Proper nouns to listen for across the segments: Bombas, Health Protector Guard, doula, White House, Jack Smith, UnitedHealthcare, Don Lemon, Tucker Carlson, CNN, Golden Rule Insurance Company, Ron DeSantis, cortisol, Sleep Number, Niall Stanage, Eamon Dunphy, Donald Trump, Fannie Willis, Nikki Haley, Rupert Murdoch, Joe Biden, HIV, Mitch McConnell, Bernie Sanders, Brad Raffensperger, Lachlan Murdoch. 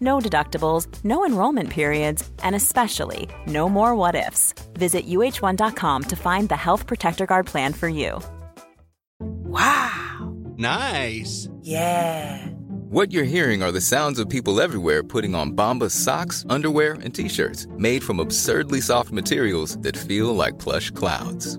No deductibles, no enrollment periods, and especially no more what-ifs. Visit UH1.com to find the Health Protector Guard plan for you. Wow. Nice. Yeah. What you're hearing are the sounds of people everywhere putting on Bombas socks, underwear, and T-shirts made from absurdly soft materials that feel like plush clouds.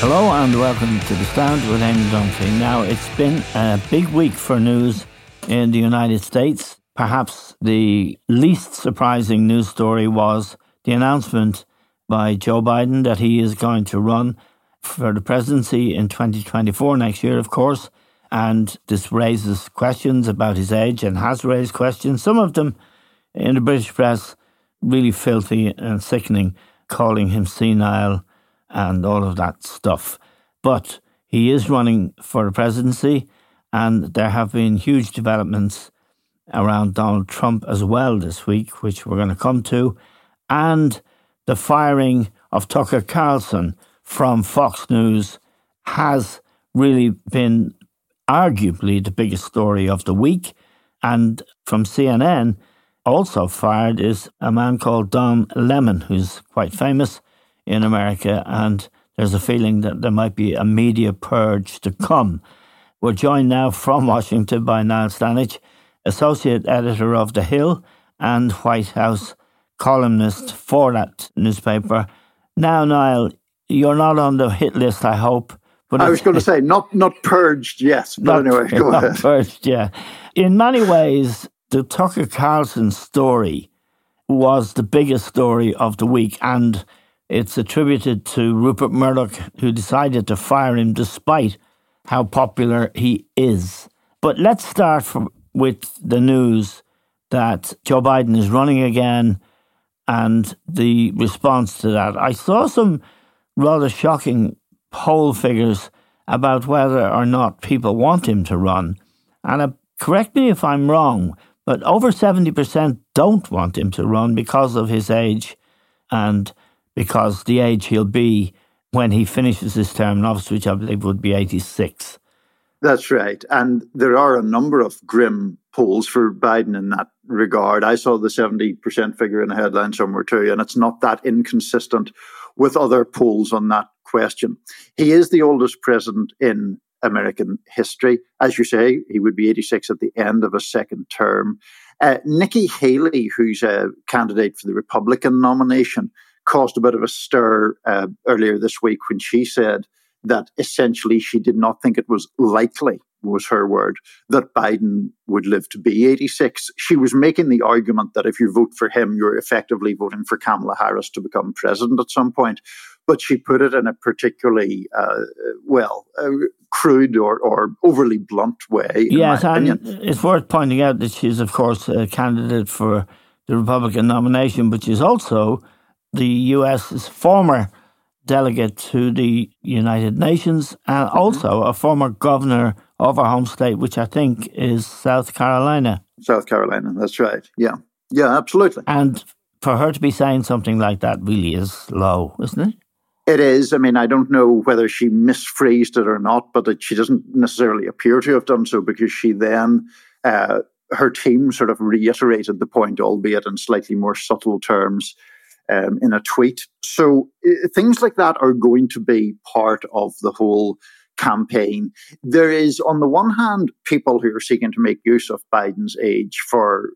Hello and welcome to The Stand with Eamon Dunphy. Now, it's been a big week for news in the United States. Perhaps the least surprising news story was the announcement by Joe Biden that he is going to run for the presidency in 2024, next year, of course. And this raises questions about his age and has raised questions, some of them in the British press, really filthy and sickening, calling him senile and all of that stuff. But he is running for the presidency, and there have been huge developments around Donald Trump as well this week, which we're going to come to, and the firing of Tucker Carlson from Fox News has really been arguably the biggest story of the week. And from CNN, also fired is a man called Don Lemon, who's quite famous in America, and there's a feeling that there might be a media purge to come. We're joined now from Washington by Niall Stanage, Associate Editor of The Hill and White House columnist for that newspaper. Now, Niall, you're not on the hit list, I hope. But I was going to say, not purged, yes, but not, anyway, go ahead. Not purged, yeah. In many ways, the Tucker Carlson story was the biggest story of the week, and it's attributed to Rupert Murdoch, who decided to fire him despite how popular he is. But let's start with the news that Joe Biden is running again and the response to that. I saw some rather shocking poll figures about whether or not people want him to run. And correct me if I'm wrong, but over 70% don't want him to run because of his age and because the age he'll be when he finishes his term in office, which I believe would be 86. That's right. And there are a number of grim polls for Biden in that regard. I saw the 70% figure in a headline somewhere too, and it's not that inconsistent with other polls on that question. He is the oldest president in American history. As you say, he would be 86 at the end of a second term. Nikki Haley, who's a candidate for the Republican nomination, caused a bit of a stir earlier this week when she said that essentially she did not think it was likely, was her word, that Biden would live to be 86. She was making the argument that if you vote for him, you're effectively voting for Kamala Harris to become president at some point. But she put it in a particularly, crude or overly blunt way. Yes, and it's worth pointing out that she's, of course, a candidate for the Republican nomination, but she's also the U.S.'s former delegate to the United Nations and also a former governor of our home state, which I think is South Carolina. South Carolina, that's right. Yeah. Yeah, absolutely. And for her to be saying something like that really is low, isn't it? It is. I mean, I don't know whether she misphrased it or not, but she doesn't necessarily appear to have done so because she then her team sort of reiterated the point, albeit in slightly more subtle terms, in a tweet. So things like that are going to be part of the whole campaign. There is, on the one hand, people who are seeking to make use of Biden's age for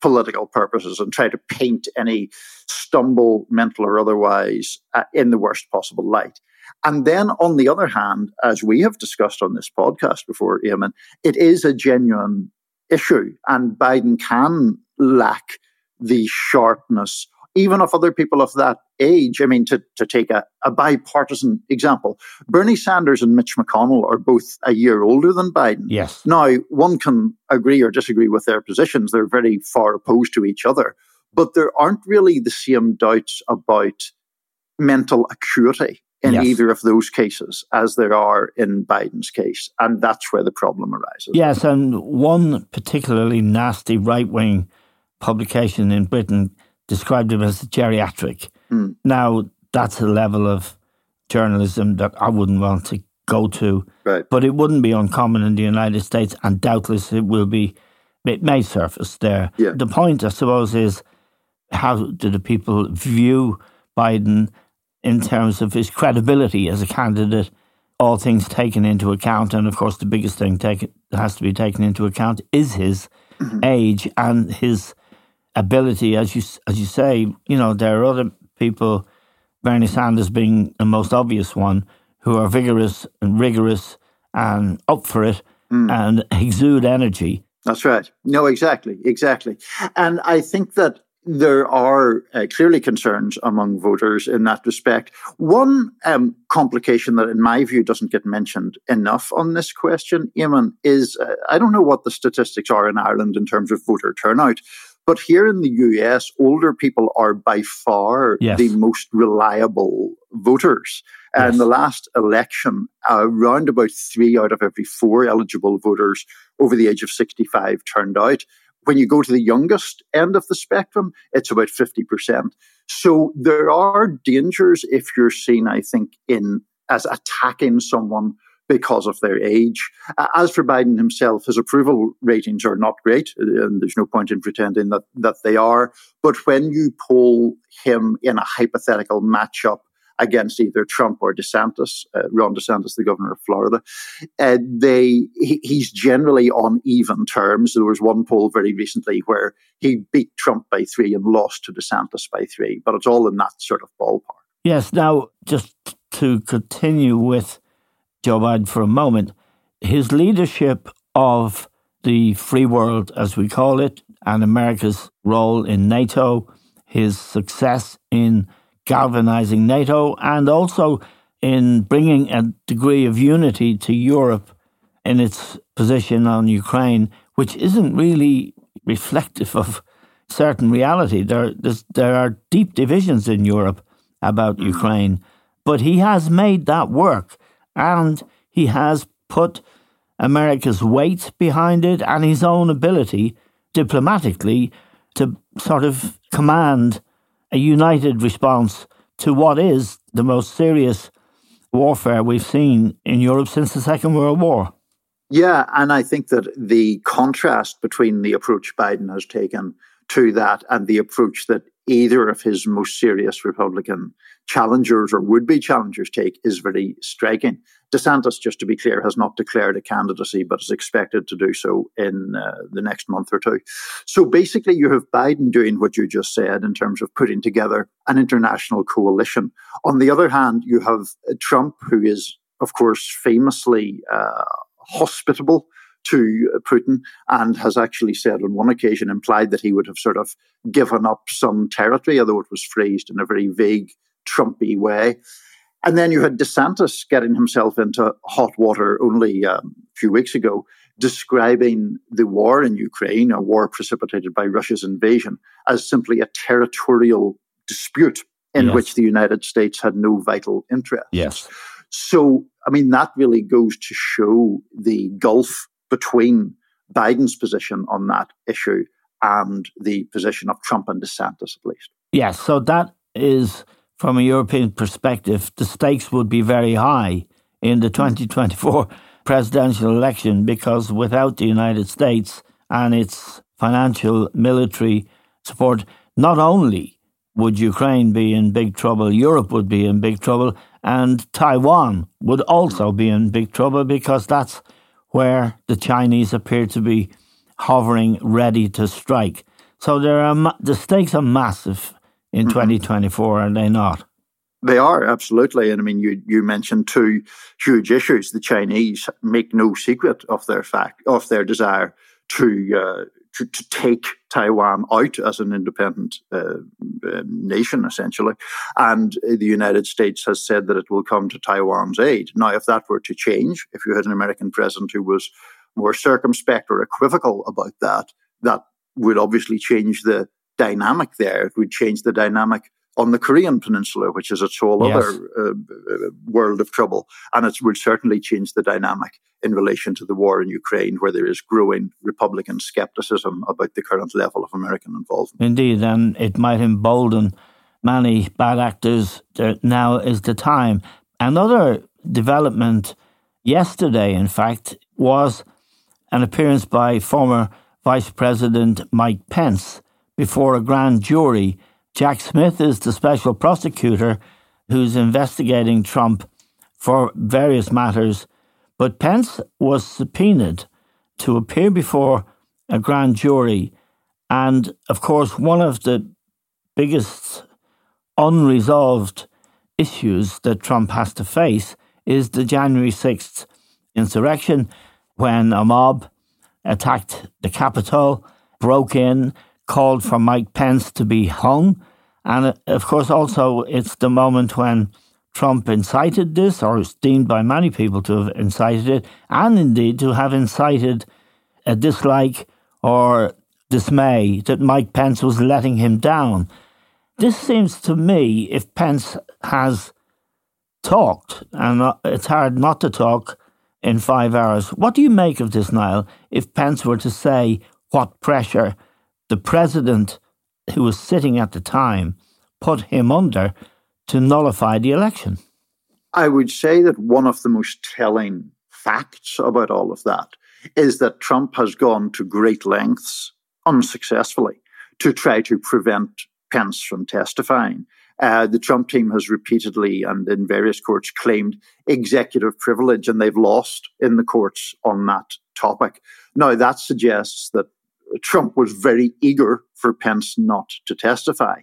political purposes and try to paint any stumble, mental or otherwise, in the worst possible light. And then, on the other hand, as we have discussed on this podcast before, Eamon, it is a genuine issue, and Biden can lack the sharpness, even of other people of that age. I mean, to take a bipartisan example, Bernie Sanders and Mitch McConnell are both a year older than Biden. Yes. Now, one can agree or disagree with their positions. They're very far opposed to each other, but there aren't really the same doubts about mental acuity in either of those cases as there are in Biden's case. And that's where the problem arises. Yes, and one particularly nasty right-wing publication in Britain described him as geriatric. Mm. Now, that's a level of journalism that I wouldn't want to go to. Right. But it wouldn't be uncommon in the United States, and doubtless it will be, it may surface there. Yeah. The point, I suppose, is how do the people view Biden in terms of his credibility as a candidate, all things taken into account. And of course, the biggest thing that has to be taken into account is his age and his ability. As you say, you know, there are other people, Bernie Sanders being the most obvious one, who are vigorous and rigorous and up for it and exude energy. That's right. No, exactly. And I think that there are clearly concerns among voters in that respect. One complication that, in my view, doesn't get mentioned enough on this question, Eamon, is I don't know what the statistics are in Ireland in terms of voter turnout, but here in the US, older people are by far the most reliable voters. And in the last election, around about 3 out of every 4 eligible voters over the age of 65 turned out. When you go to the youngest end of the spectrum, it's about 50%. So there are dangers if you're seen, I think, in as attacking someone because of their age. As for Biden himself, his approval ratings are not great, and there's no point in pretending that they are. But when you poll him in a hypothetical matchup against either Trump or DeSantis, Ron DeSantis, the governor of Florida, he's generally on even terms. There was one poll very recently where he beat Trump by 3 and lost to DeSantis by 3, but it's all in that sort of ballpark. Yes, now just to continue with Joe Biden for a moment, his leadership of the free world, as we call it, and America's role in NATO, his success in galvanizing NATO, and also in bringing a degree of unity to Europe in its position on Ukraine, which isn't really reflective of certain reality. There are deep divisions in Europe about Ukraine, but he has made that work, and he has put America's weight behind it and his own ability diplomatically to sort of command a united response to what is the most serious warfare we've seen in Europe since the Second World War. Yeah, and I think that the contrast between the approach Biden has taken to that and the approach that either of his most serious Republican challengers or would-be challengers take is very striking. DeSantis, just to be clear, has not declared a candidacy, but is expected to do so in the next month or two. So basically, you have Biden doing what you just said in terms of putting together an international coalition. On the other hand, you have Trump, who is, of course, famously hospitable to Putin, and has actually said on one occasion, implied that he would have sort of given up some territory, although it was phrased in a very vague, Trumpy way. And then you had DeSantis getting himself into hot water only a few weeks ago, describing the war in Ukraine, a war precipitated by Russia's invasion, as simply a territorial dispute in which the United States had no vital interest. Yes. So, I mean, that really goes to show the gulf between Biden's position on that issue and the position of Trump and DeSantis, at least. Yes, so that is, from a European perspective, the stakes would be very high in the 2024 presidential election, because without the United States and its financial military support, not only would Ukraine be in big trouble, Europe would be in big trouble, and Taiwan would also be in big trouble, because that's where the Chinese appear to be hovering, ready to strike. So there are the stakes are massive in 2024, are they not? They are, absolutely. And I mean, you mentioned two huge issues. The Chinese make no secret of their desire to take Taiwan out as an independent nation, essentially. And the United States has said that it will come to Taiwan's aid. Now, if that were to change, if you had an American president who was more circumspect or equivocal about that, that would obviously change the dynamic there. It would change the dynamic on the Korean Peninsula, which is its whole other world of trouble. And it would certainly change the dynamic in relation to the war in Ukraine, where there is growing Republican skepticism about the current level of American involvement. Indeed, and it might embolden many bad actors that now is the time. Another development yesterday, in fact, was an appearance by former Vice President Mike Pence before a grand jury. Jack Smith is the special prosecutor who's investigating Trump for various matters. But Pence was subpoenaed to appear before a grand jury. And, of course, one of the biggest unresolved issues that Trump has to face is the January 6th insurrection, when a mob attacked the Capitol, broke in, called for Mike Pence to be hung. And, of course, also it's the moment when Trump incited this, or is deemed by many people to have incited it, and indeed to have incited a dislike or dismay that Mike Pence was letting him down. This seems to me, if Pence has talked, and it's hard not to talk in 5 hours, what do you make of this, Niall, if Pence were to say what pressure the president who was sitting at the time put him under to nullify the election? I would say that one of the most telling facts about all of that is that Trump has gone to great lengths, unsuccessfully, to try to prevent Pence from testifying. The Trump team has repeatedly and in various courts claimed executive privilege, and they've lost in the courts on that topic. Now, that suggests that Trump was very eager for Pence not to testify.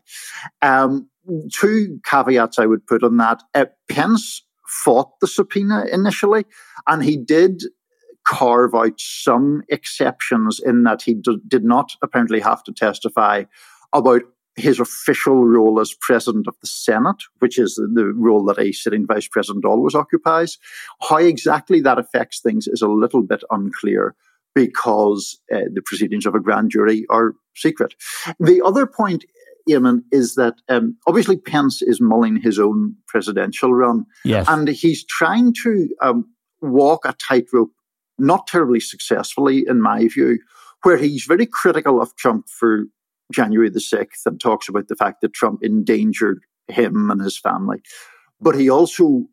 Two caveats I would put on that. Pence fought the subpoena initially, and he did carve out some exceptions in that he did not apparently have to testify about his official role as president of the Senate, which is the role that a sitting vice president always occupies. How exactly that affects things is a little bit unclear, because the proceedings of a grand jury are secret. The other point, Eamon, is that obviously Pence is mulling his own presidential run. Yes. And he's trying to walk a tightrope, not terribly successfully, in my view, where he's very critical of Trump for January the 6th and talks about the fact that Trump endangered him and his family. But he also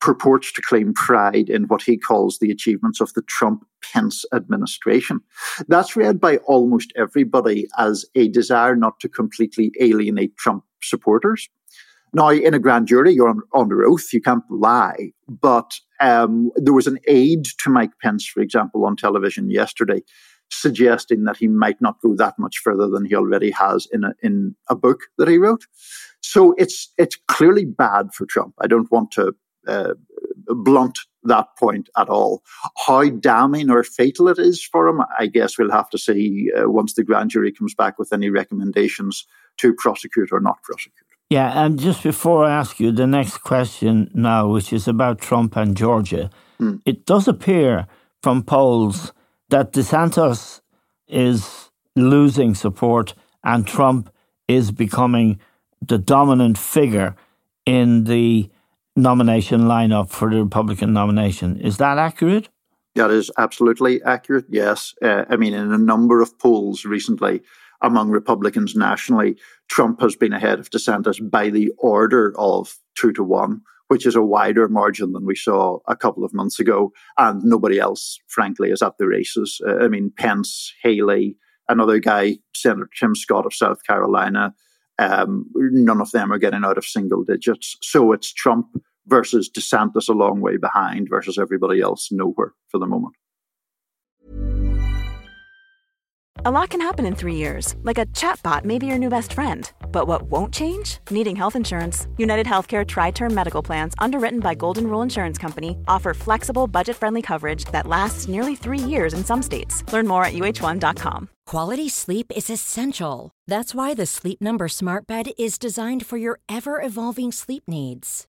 purports to claim pride in what he calls the achievements of the Trump-Pence administration. That's read by almost everybody as a desire not to completely alienate Trump supporters. Now, in a grand jury, you're under oath, you can't lie, but there was an aide to Mike Pence, for example, on television yesterday, suggesting that he might not go that much further than he already has in a book that he wrote. So it's clearly bad for Trump. I don't want to blunt that point at all. How damning or fatal it is for him, I guess we'll have to see once the grand jury comes back with any recommendations to prosecute or not prosecute. Yeah, and just before I ask you the next question now, which is about Trump and Georgia, it does appear from polls that DeSantis is losing support and Trump is becoming the dominant figure in the nomination lineup for the Republican nomination. Is that accurate? That is absolutely accurate, yes. I mean, in a number of polls recently among Republicans nationally, Trump has been ahead of DeSantis by the order of 2-1, which is a wider margin than we saw a couple of months ago. And nobody else, frankly, is at the races. I mean, Pence, Haley, another guy, Senator Tim Scott of South Carolina, none of them are getting out of single digits. So it's Trump versus DeSantis a long way behind versus everybody else nowhere for the moment. A lot can happen in 3 years, like a chatbot may be your new best friend. But what won't change? Needing health insurance. UnitedHealthcare Tri-Term Medical Plans, underwritten by Golden Rule Insurance Company, offer flexible, budget-friendly coverage that lasts nearly 3 years in some states. Learn more at UH1.com. Quality sleep is essential. That's why the Sleep Number Smart Bed is designed for your ever-evolving sleep needs.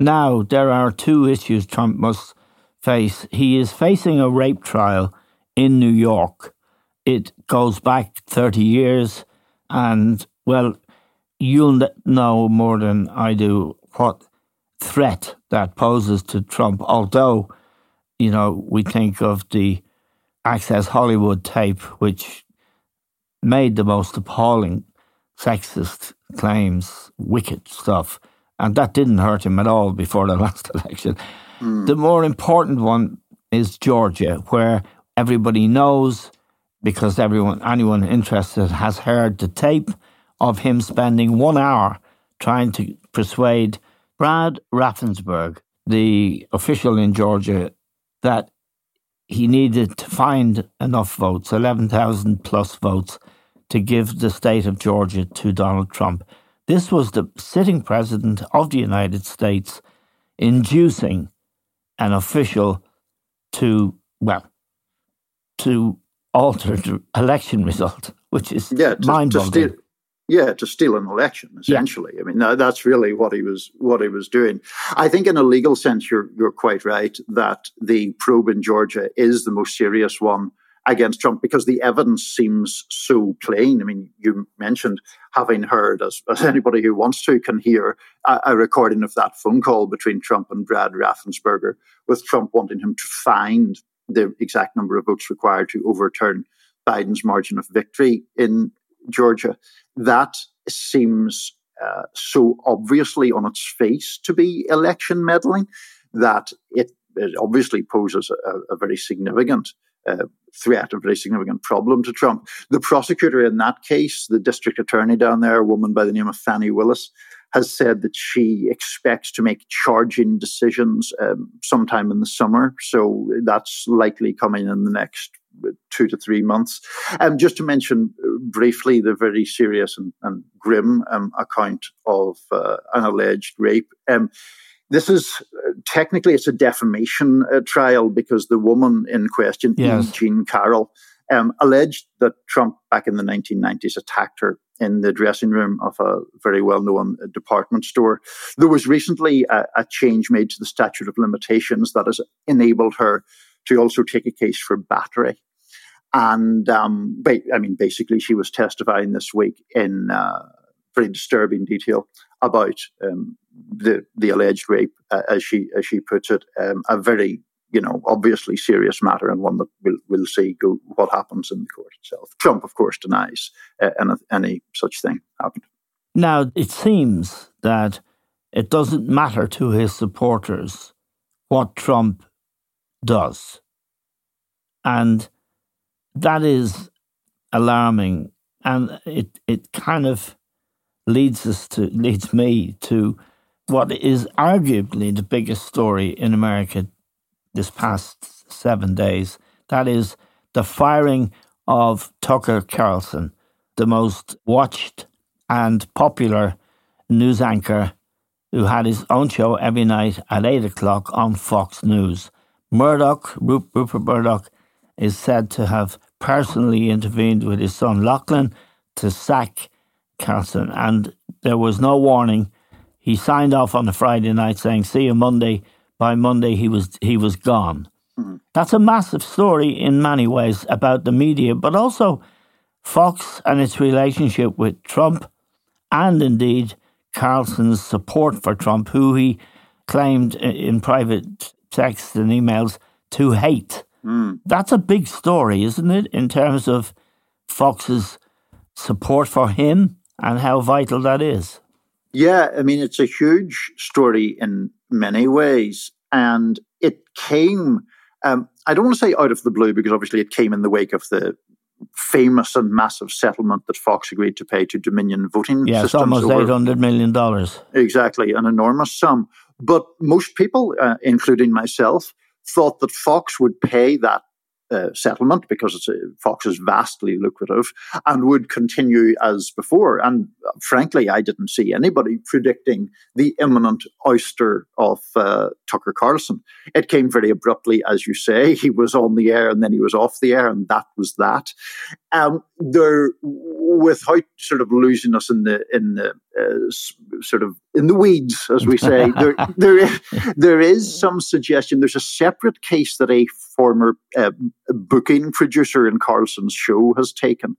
Now, there are two issues Trump must face. He is facing a rape trial in New York. It goes back 30 years, and, well, you'll know more than I do what threat that poses to Trump. Although, you know, we think of the Access Hollywood tape, which made the most appalling sexist claims, wicked stuff. And that didn't hurt him at all before the last election. Mm. The more important one is Georgia, where everybody knows, because anyone interested has heard the tape of him spending 1 hour trying to persuade Brad Raffensperger, the official in Georgia, that he needed to find enough votes, 11,000 plus votes, to give the state of Georgia to Donald Trump. This was the sitting president of the United States inducing an official to alter the election result, which is mind-boggling. To steal an election, essentially. Yeah. I mean, no, that's really what he was doing. I think in a legal sense, you're quite right that the probe in Georgia is the most serious one against Trump, because the evidence seems so plain. I mean, you mentioned having heard, as anybody who wants to can hear, a recording of that phone call between Trump and Brad Raffensperger, with Trump wanting him to find the exact number of votes required to overturn Biden's margin of victory in Georgia. That seems so obviously on its face to be election meddling that it obviously poses a very significant threat, a very significant problem to Trump. The prosecutor in that case, the district attorney down there, a woman by the name of Fannie Willis, has said that she expects to make charging decisions sometime in the summer. So that's likely coming in the next 2 to 3 months. Just to mention briefly the very serious and grim account of an alleged rape. This is technically it's a defamation trial, because the woman in question, Jean Carroll, alleged that Trump back in the 1990s attacked her in the dressing room of a very well-known department store. There was recently a change made to the statute of limitations that has enabled her to also take a case for battery. And basically, she was testifying this week in very disturbing detail about the alleged rape, as she puts it, a very, obviously serious matter, and one that we'll see what happens in the court itself. Trump, of course, denies any such thing happened. Now, it seems that it doesn't matter to his supporters what Trump does. And that is alarming. And it kind of leads me to what is arguably the biggest story in America this past 7 days. That is the firing of Tucker Carlson, the most watched and popular news anchor who had his own show every night at 8 o'clock on Fox News. Rupert Murdoch is said to have personally intervened with his son Lachlan to sack Carlson, and there was no warning. He signed off on the Friday night saying, "See you Monday." By Monday, he was gone. Mm-hmm. That's a massive story in many ways about the media, but also Fox and its relationship with Trump, and indeed Carlson's support for Trump, who he claimed in private texts and emails to hate. Mm. That's a big story, isn't it, in terms of Fox's support for him and how vital that is? Yeah, I mean, it's a huge story in many ways. And it came, I don't want to say out of the blue, because obviously it came in the wake of the famous and massive settlement that Fox agreed to pay to Dominion voting systems. Yeah, it's almost $800 million. Exactly, an enormous sum. But most people, including myself, thought that Fox would pay that settlement, because Fox is vastly lucrative, and would continue as before. And frankly, I didn't see anybody predicting the imminent ouster of Tucker Carlson. It came very abruptly, as you say. He was on the air and then he was off the air, and that was that. Without sort of losing us in the weeds, as we say, there is some suggestion. There's a separate case that a former booking producer in Carlson's show has taken,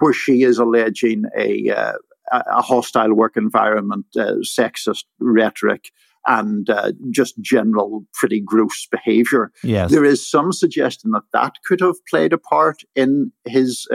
where she is alleging a hostile work environment, sexist rhetoric, and just general pretty gross behavior. Yes. There is some suggestion that could have played a part in his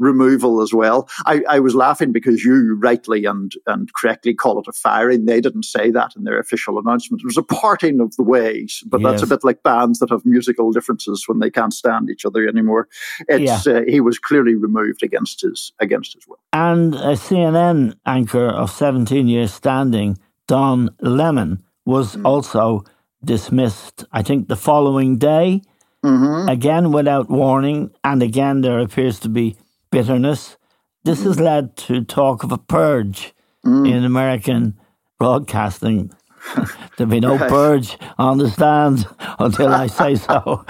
removal as well. I was laughing because you rightly and correctly call it a firing. They didn't say that in their official announcement. It was a parting of the ways, but yes. That's a bit like bands that have musical differences when they can't stand each other anymore. He was clearly removed against his will. And a CNN anchor of 17 years standing, Don Lemon, was also dismissed, I think, the following day, again without warning, and again there appears to be bitterness. This has led to talk of a purge in American broadcasting. There'll be no purge on the stand until I say so.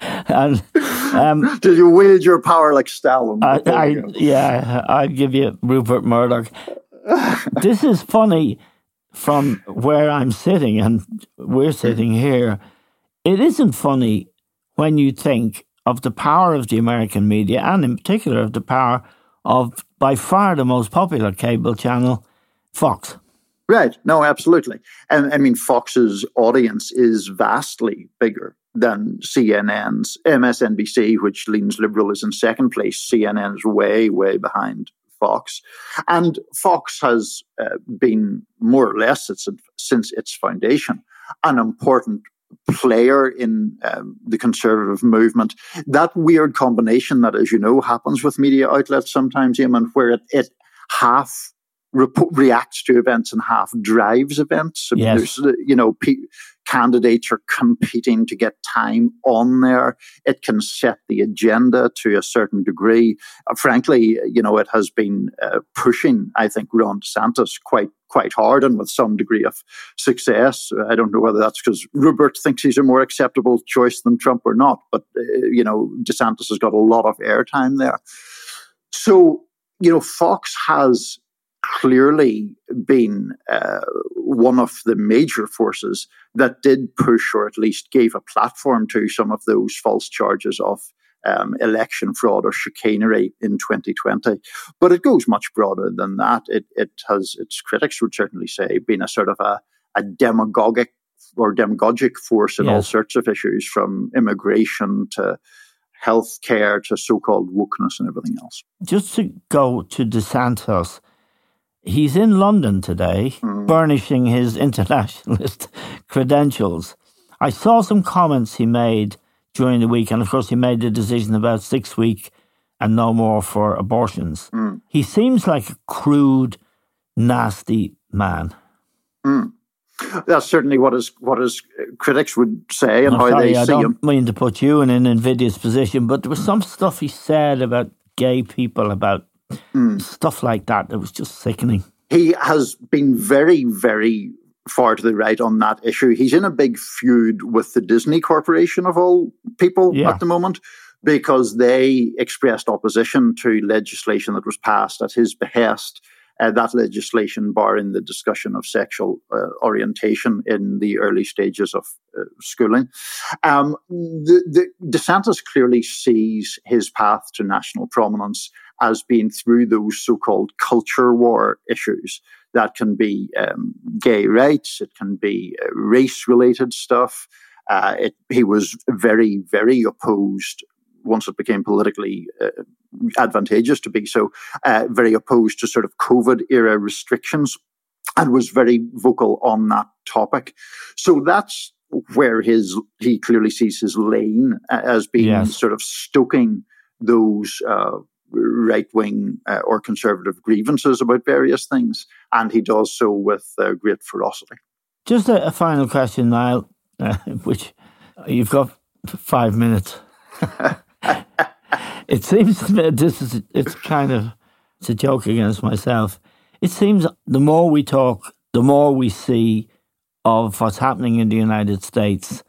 And did you wield your power like Stalin? I'd give you Rupert Murdoch. This is funny from where I'm sitting, and we're sitting here. It isn't funny when you think of the power of the American media, and in particular of the power of, by far, the most popular cable channel, Fox. Right. No, absolutely. And I mean, Fox's audience is vastly bigger than CNN's. MSNBC, which leans liberal, is in second place. CNN is way, way behind Fox. And Fox has been, more or less, since its foundation, an important player in the conservative movement. That weird combination that, as you know, happens with media outlets sometimes, Eamon, where it half reacts to events and half drives events. Yes. There's, candidates are competing to get time on there. It can set the agenda to a certain degree. Frankly, it has been pushing, I think, Ron DeSantis quite hard, and with some degree of success. I don't know whether that's because Rupert thinks he's a more acceptable choice than Trump or not, but, DeSantis has got a lot of airtime there. So, Fox has clearly been one of the major forces that did push, or at least gave a platform to, some of those false charges of election fraud or chicanery in 2020. But it goes much broader than that. It has, its critics would certainly say, been a sort of a demagogic force in all sorts of issues, from immigration to healthcare to so-called wokeness and everything else. Just to go to DeSantis, He's in London today, burnishing his internationalist credentials. I saw some comments he made during the week, and of course he made the decision about 6 weeks and no more for abortions. He seems like a crude, nasty man. That's certainly what his critics would say, and how they see him. I don't mean to put you in an invidious position, but there was some stuff he said about gay people, about stuff like that. It was just sickening. He has been very, very far to the right on that issue. He's in a big feud with the Disney Corporation, of all people, at the moment, because they expressed opposition to legislation that was passed at his behest. That legislation barring the discussion of sexual orientation in the early stages of schooling. DeSantis clearly sees his path to national prominence as being through those so-called culture war issues. That can be gay rights, it can be race-related stuff. He was very, very opposed once it became politically advantageous to be so, very opposed to sort of COVID-era restrictions, and was very vocal on that topic. So that's where he clearly sees his lane as being sort of stoking those right-wing or conservative grievances about various things, and he does so with great ferocity. Just a final question, Niall, which you've got 5 minutes. It seems that it's a joke against myself. It seems the more we talk, the more we see of what's happening in the United States,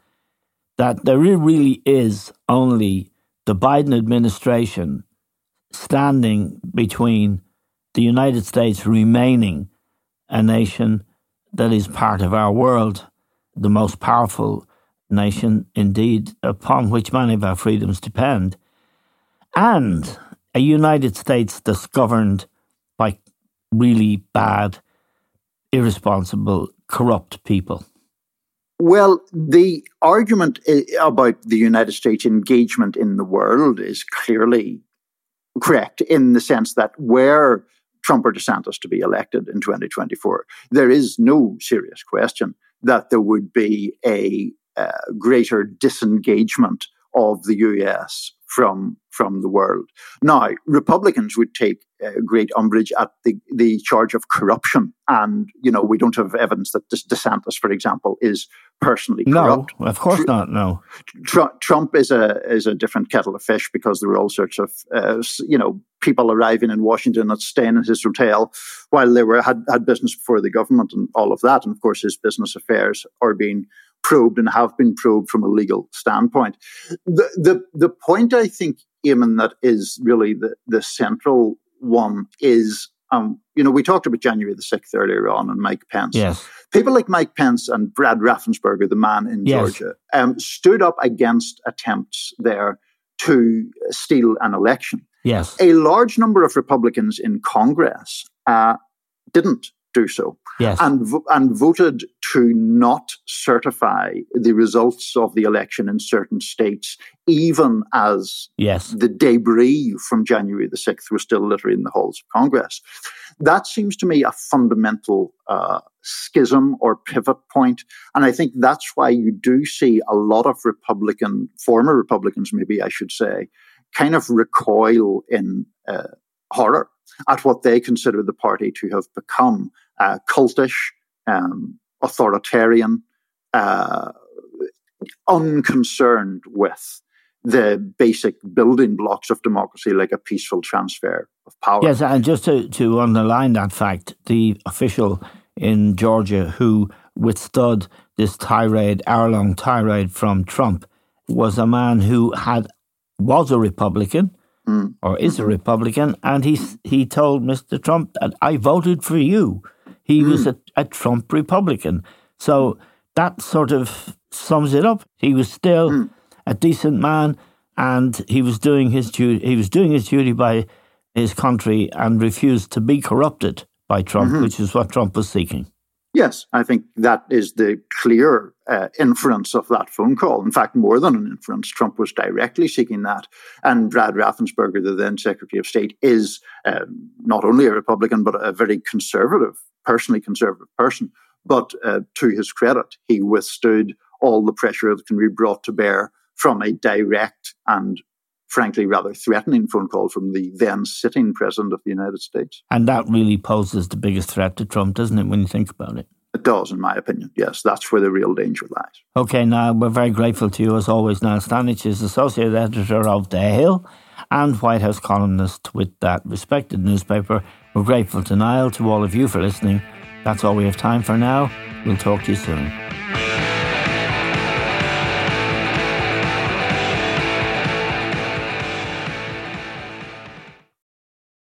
that there really is only the Biden administration standing between the United States remaining a nation that is part of our world, the most powerful nation, indeed, upon which many of our freedoms depend, and a United States that's governed by really bad, irresponsible, corrupt people. Well, the argument about the United States engagement in the world is clearly correct in the sense that were Trump or DeSantis to be elected in 2024, there is no serious question that there would be a greater disengagement of the US from the world. Now, Republicans would take great umbrage at the charge of corruption, and we don't have evidence that DeSantis, for example, is personally corrupt. No, of course not. No, Trump is a different kettle of fish, because there were all sorts of people arriving in Washington and staying in his hotel while they had business before the government and all of that, and of course his business affairs are being probed and have been probed from a legal standpoint. The point, I think, Eamon, that is really the central one is, we talked about January the 6th earlier on and Mike Pence. Yes. People like Mike Pence and Brad Raffensperger, the man in Georgia, stood up against attempts there to steal an election. Yes. A large number of Republicans in Congress didn't do so, and voted to not certify the results of the election in certain states, even as the debris from January the 6th was still littering the halls of Congress. That seems to me a fundamental schism or pivot point, and I think that's why you do see a lot of former Republicans, maybe I should say, kind of recoil in horror at what they consider the party to have become, cultish, authoritarian, unconcerned with the basic building blocks of democracy, like a peaceful transfer of power. Yes, and just to underline that fact, the official in Georgia who withstood this hour-long tirade from Trump was a man who was a Republican, or is a Republican, and he told Mr. Trump that I voted for you. He was a Trump Republican. So that sort of sums it up. He was still a decent man, and he was doing his duty. He was doing his duty by his country and refused to be corrupted by Trump, which is what Trump was seeking. Yes, I think that is the clear inference of that phone call. In fact, more than an inference, Trump was directly seeking that. And Brad Raffensperger, the then Secretary of State, is not only a Republican, but a very conservative, personally conservative person. But to his credit, he withstood all the pressure that can be brought to bear from a direct and frankly, rather threatening phone call from the then sitting president of the United States. And that really poses the biggest threat to Trump, doesn't it, when you think about it? It does, in my opinion, yes. That's where the real danger lies. Okay, Niall, we're very grateful to you, as always. Niall Stanage is Associate Editor of The Hill and White House columnist with that respected newspaper. We're grateful to Niall, to all of you for listening. That's all we have time for now. We'll talk to you soon.